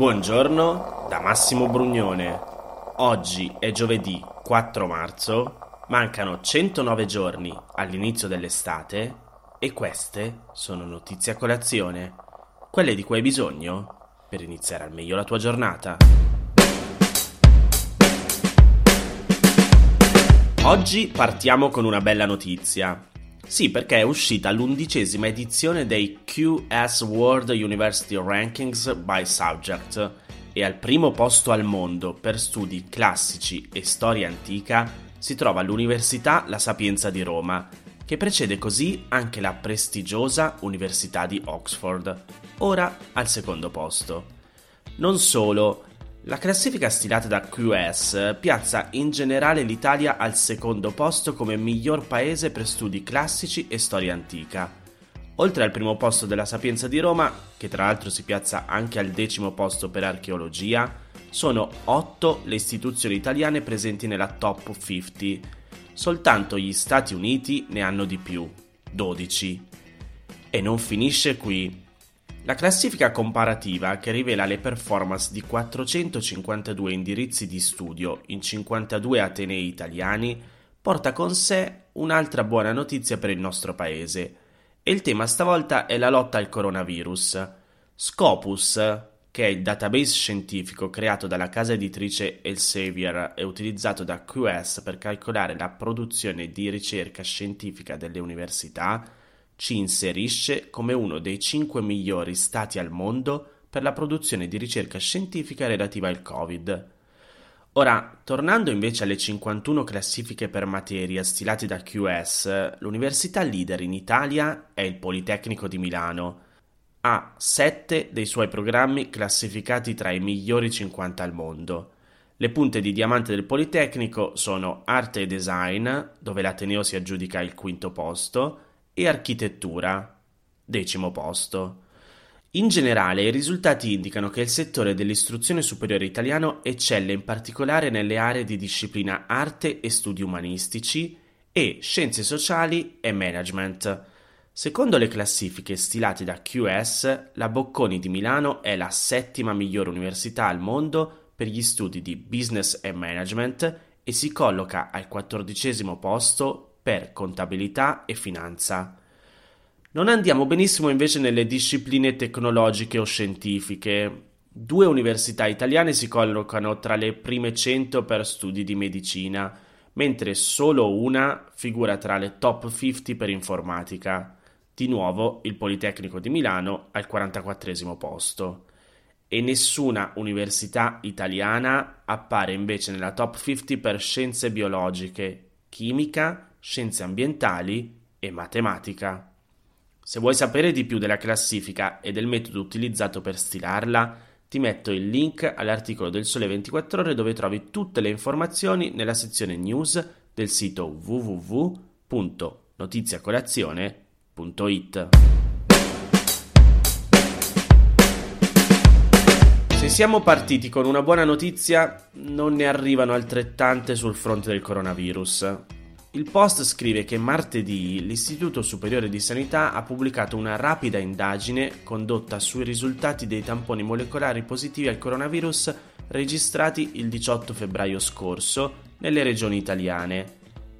Buongiorno da Massimo Brugnone. Oggi è giovedì 4 marzo, mancano 109 giorni all'inizio dell'estate e queste sono notizie a colazione, quelle di cui hai bisogno per iniziare al meglio la tua giornata. Oggi partiamo con una bella notizia. Sì, perché è uscita l'11ª edizione dei QS World University Rankings by Subject e al primo posto al mondo per studi classici e storia antica si trova l'Università La Sapienza di Roma, che precede così anche la prestigiosa Università di Oxford, ora al secondo posto. Non solo, la classifica stilata da QS piazza in generale l'Italia al secondo posto come miglior paese per studi classici e storia antica. Oltre al primo posto della Sapienza di Roma, che tra l'altro si piazza anche al 10º posto per archeologia, sono 8 le istituzioni italiane presenti nella top 50. Soltanto gli Stati Uniti ne hanno di più, 12. E non finisce qui. La classifica comparativa, che rivela le performance di 452 indirizzi di studio in 52 atenei italiani, porta con sé un'altra buona notizia per il nostro paese. E il tema stavolta è la lotta al coronavirus. Scopus, che è il database scientifico creato dalla casa editrice Elsevier e utilizzato da QS per calcolare la produzione di ricerca scientifica delle università, ci inserisce come uno dei 5 migliori stati al mondo per la produzione di ricerca scientifica relativa al Covid. Ora, tornando invece alle 51 classifiche per materia stilate da QS, l'università leader in Italia è il Politecnico di Milano. Ha 7 dei suoi programmi classificati tra i migliori 50 al mondo. Le punte di diamante del Politecnico sono Arte e Design, dove l'Ateneo si aggiudica il quinto posto, e architettura, 10º posto. In generale, i risultati indicano che il settore dell'istruzione superiore italiano eccelle in particolare nelle aree di disciplina arte e studi umanistici e scienze sociali e management. Secondo le classifiche stilate da QS, la Bocconi di Milano è la 7ª migliore università al mondo per gli studi di business e management e si colloca al 14º posto per contabilità e finanza. Non andiamo benissimo invece nelle discipline tecnologiche o scientifiche. 2 università italiane si collocano tra le prime 100 per studi di medicina, mentre solo una figura tra le top 50 per informatica. Di nuovo il Politecnico di Milano al 44º posto. E nessuna università italiana appare invece nella top 50 per scienze biologiche, chimica, scienze ambientali e matematica. Se vuoi sapere di più della classifica e del metodo utilizzato per stilarla, ti metto il link all'articolo del Sole 24 Ore dove trovi tutte le informazioni nella sezione news del sito www.notiziacolazione.it. Se siamo partiti con una buona notizia, non ne arrivano altrettante sul fronte del coronavirus. Il Post scrive che martedì l'Istituto Superiore di Sanità ha pubblicato una rapida indagine condotta sui risultati dei tamponi molecolari positivi al coronavirus registrati il 18 febbraio scorso nelle regioni italiane,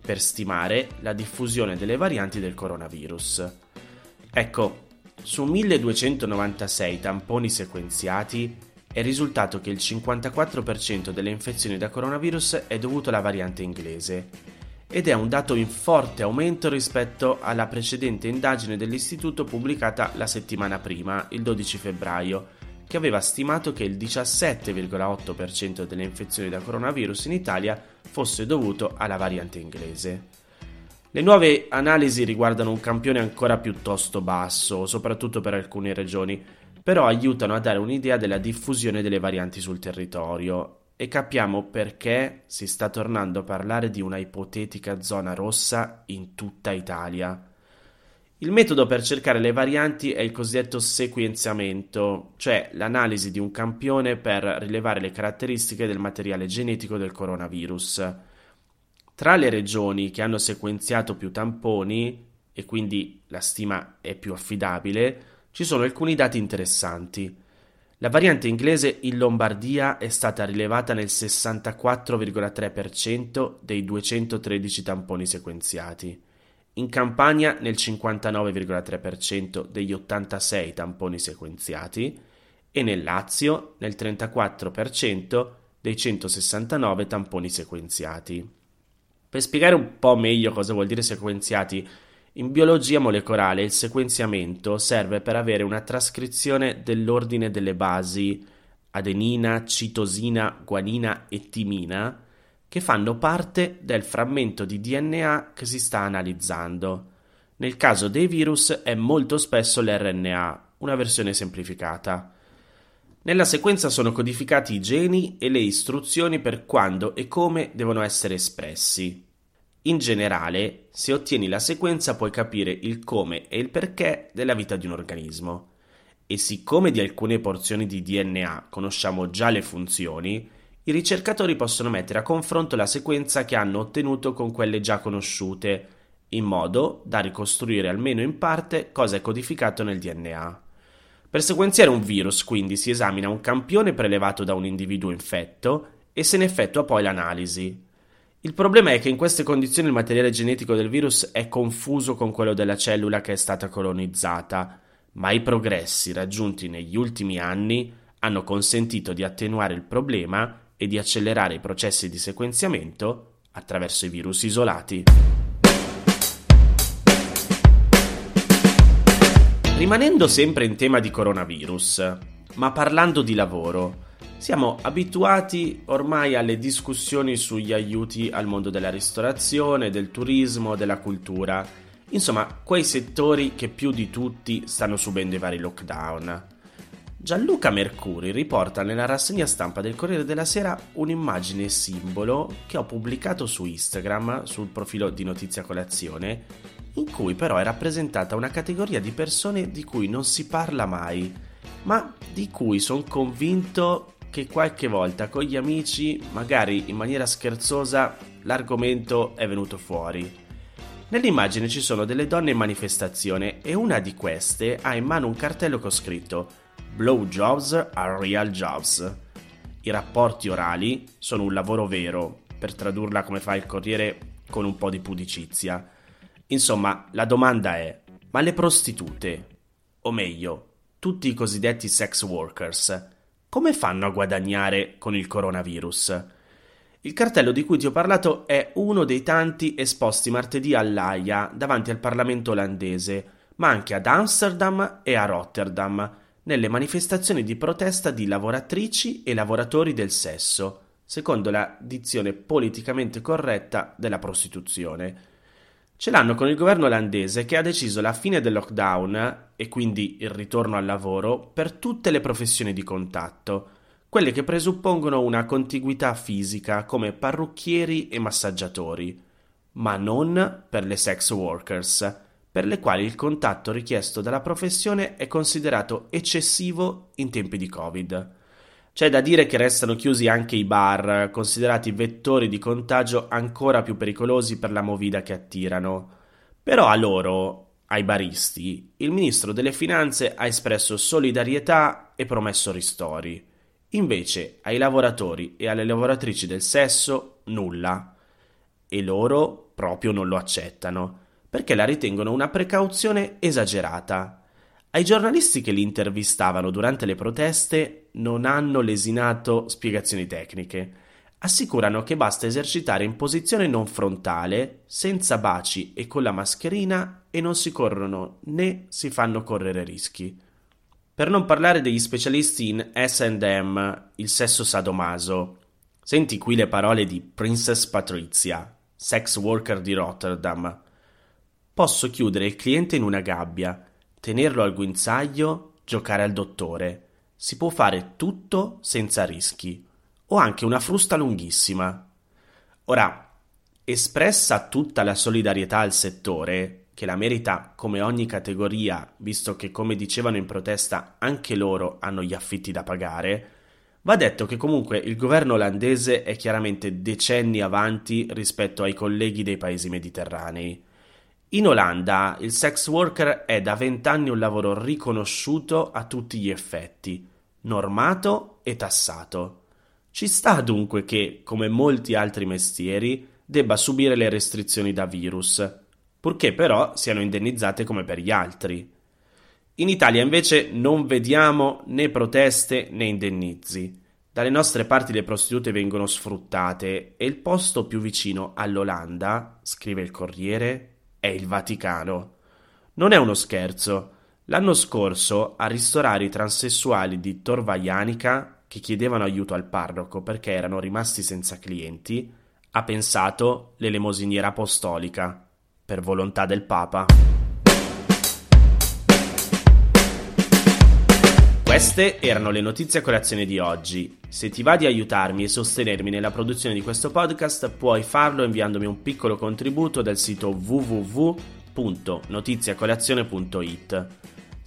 per stimare la diffusione delle varianti del coronavirus. Ecco, su 1296 tamponi sequenziati è risultato che il 54% delle infezioni da coronavirus è dovuto alla variante inglese. Ed è un dato in forte aumento rispetto alla precedente indagine dell'istituto pubblicata la settimana prima, il 12 febbraio, che aveva stimato che il 17,8% delle infezioni da coronavirus in Italia fosse dovuto alla variante inglese. Le nuove analisi riguardano un campione ancora piuttosto basso, soprattutto per alcune regioni, però aiutano a dare un'idea della diffusione delle varianti sul territorio. E capiamo perché si sta tornando a parlare di una ipotetica zona rossa in tutta Italia. Il metodo per cercare le varianti è il cosiddetto sequenziamento, cioè l'analisi di un campione per rilevare le caratteristiche del materiale genetico del coronavirus. Tra le regioni che hanno sequenziato più tamponi, e quindi la stima è più affidabile, ci sono alcuni dati interessanti. La variante inglese in Lombardia è stata rilevata nel 64,3% dei 213 tamponi sequenziati, in Campania nel 59,3% degli 86 tamponi sequenziati e nel Lazio nel 34% dei 169 tamponi sequenziati. Per spiegare un po' meglio cosa vuol dire sequenziati, in biologia molecolare il sequenziamento serve per avere una trascrizione dell'ordine delle basi adenina, citosina, guanina e timina che fanno parte del frammento di DNA che si sta analizzando. Nel caso dei virus è molto spesso l'RNA, una versione semplificata. Nella sequenza sono codificati i geni e le istruzioni per quando e come devono essere espressi. In generale, se ottieni la sequenza puoi capire il come e il perché della vita di un organismo. E siccome di alcune porzioni di DNA conosciamo già le funzioni, i ricercatori possono mettere a confronto la sequenza che hanno ottenuto con quelle già conosciute, in modo da ricostruire almeno in parte cosa è codificato nel DNA. Per sequenziare un virus, quindi, si esamina un campione prelevato da un individuo infetto e se ne effettua poi l'analisi. Il problema è che in queste condizioni il materiale genetico del virus è confuso con quello della cellula che è stata colonizzata, ma i progressi raggiunti negli ultimi anni hanno consentito di attenuare il problema e di accelerare i processi di sequenziamento attraverso i virus isolati. Rimanendo sempre in tema di coronavirus, ma parlando di lavoro, siamo abituati ormai alle discussioni sugli aiuti al mondo della ristorazione, del turismo, della cultura, insomma quei settori che più di tutti stanno subendo i vari lockdown. Gianluca Mercuri riporta nella rassegna stampa del Corriere della Sera un'immagine simbolo che ho pubblicato su Instagram, sul profilo di Notizie a Colazione, in cui però è rappresentata una categoria di persone di cui non si parla mai, ma di cui sono convinto che qualche volta con gli amici, magari in maniera scherzosa, l'argomento è venuto fuori. Nell'immagine ci sono delle donne in manifestazione e una di queste ha in mano un cartello con scritto "Blow jobs are real jobs". I rapporti orali sono un lavoro vero, per tradurla come fa il Corriere con un po' di pudicizia. Insomma, la domanda è: ma le prostitute, o meglio, tutti i cosiddetti sex workers, come fanno a guadagnare con il coronavirus? Il cartello di cui ti ho parlato è uno dei tanti esposti martedì all'Aia davanti al Parlamento olandese, ma anche ad Amsterdam e a Rotterdam, nelle manifestazioni di protesta di lavoratrici e lavoratori del sesso, secondo la dizione politicamente corretta della prostituzione. Ce l'hanno con il governo olandese che ha deciso la fine del lockdown e quindi il ritorno al lavoro per tutte le professioni di contatto, quelle che presuppongono una contiguità fisica come parrucchieri e massaggiatori, ma non per le sex workers, per le quali il contatto richiesto dalla professione è considerato eccessivo in tempi di Covid. C'è da dire che restano chiusi anche i bar, considerati vettori di contagio ancora più pericolosi per la movida che attirano. Però a loro, ai baristi, il ministro delle Finanze ha espresso solidarietà e promesso ristori. Invece ai lavoratori e alle lavoratrici del sesso nulla. E loro proprio non lo accettano, perché la ritengono una precauzione esagerata. Ai giornalisti che li intervistavano durante le proteste non hanno lesinato spiegazioni tecniche. Assicurano che basta esercitare in posizione non frontale, senza baci e con la mascherina e non si corrono né si fanno correre rischi. Per non parlare degli specialisti in S&M, il sesso sadomaso. Senti qui le parole di Princess Patrizia, sex worker di Rotterdam. Posso chiudere il cliente in una gabbia, tenerlo al guinzaglio, giocare al dottore. Si può fare tutto senza rischi. Ho anche una frusta lunghissima. Ora, espressa tutta la solidarietà al settore, che la merita come ogni categoria, visto che, come dicevano in protesta, anche loro hanno gli affitti da pagare, va detto che comunque il governo olandese è chiaramente decenni avanti rispetto ai colleghi dei paesi mediterranei. In Olanda il sex worker è da 20 anni un lavoro riconosciuto a tutti gli effetti, normato e tassato. Ci sta dunque che, come molti altri mestieri, debba subire le restrizioni da virus, purché però siano indennizzate come per gli altri. In Italia invece non vediamo né proteste né indennizi. Dalle nostre parti le prostitute vengono sfruttate e il posto più vicino all'Olanda, scrive il Corriere, è il Vaticano. Non è uno scherzo. L'anno scorso a ristorare i transessuali di Tor Vaianica, che chiedevano aiuto al parroco perché erano rimasti senza clienti, ha pensato l'elemosiniera apostolica, per volontà del Papa. Queste erano le notizie a colazione di oggi. Se ti va di aiutarmi e sostenermi nella produzione di questo podcast, puoi farlo inviandomi un piccolo contributo dal sito www.notiziacolazione.it.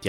Ti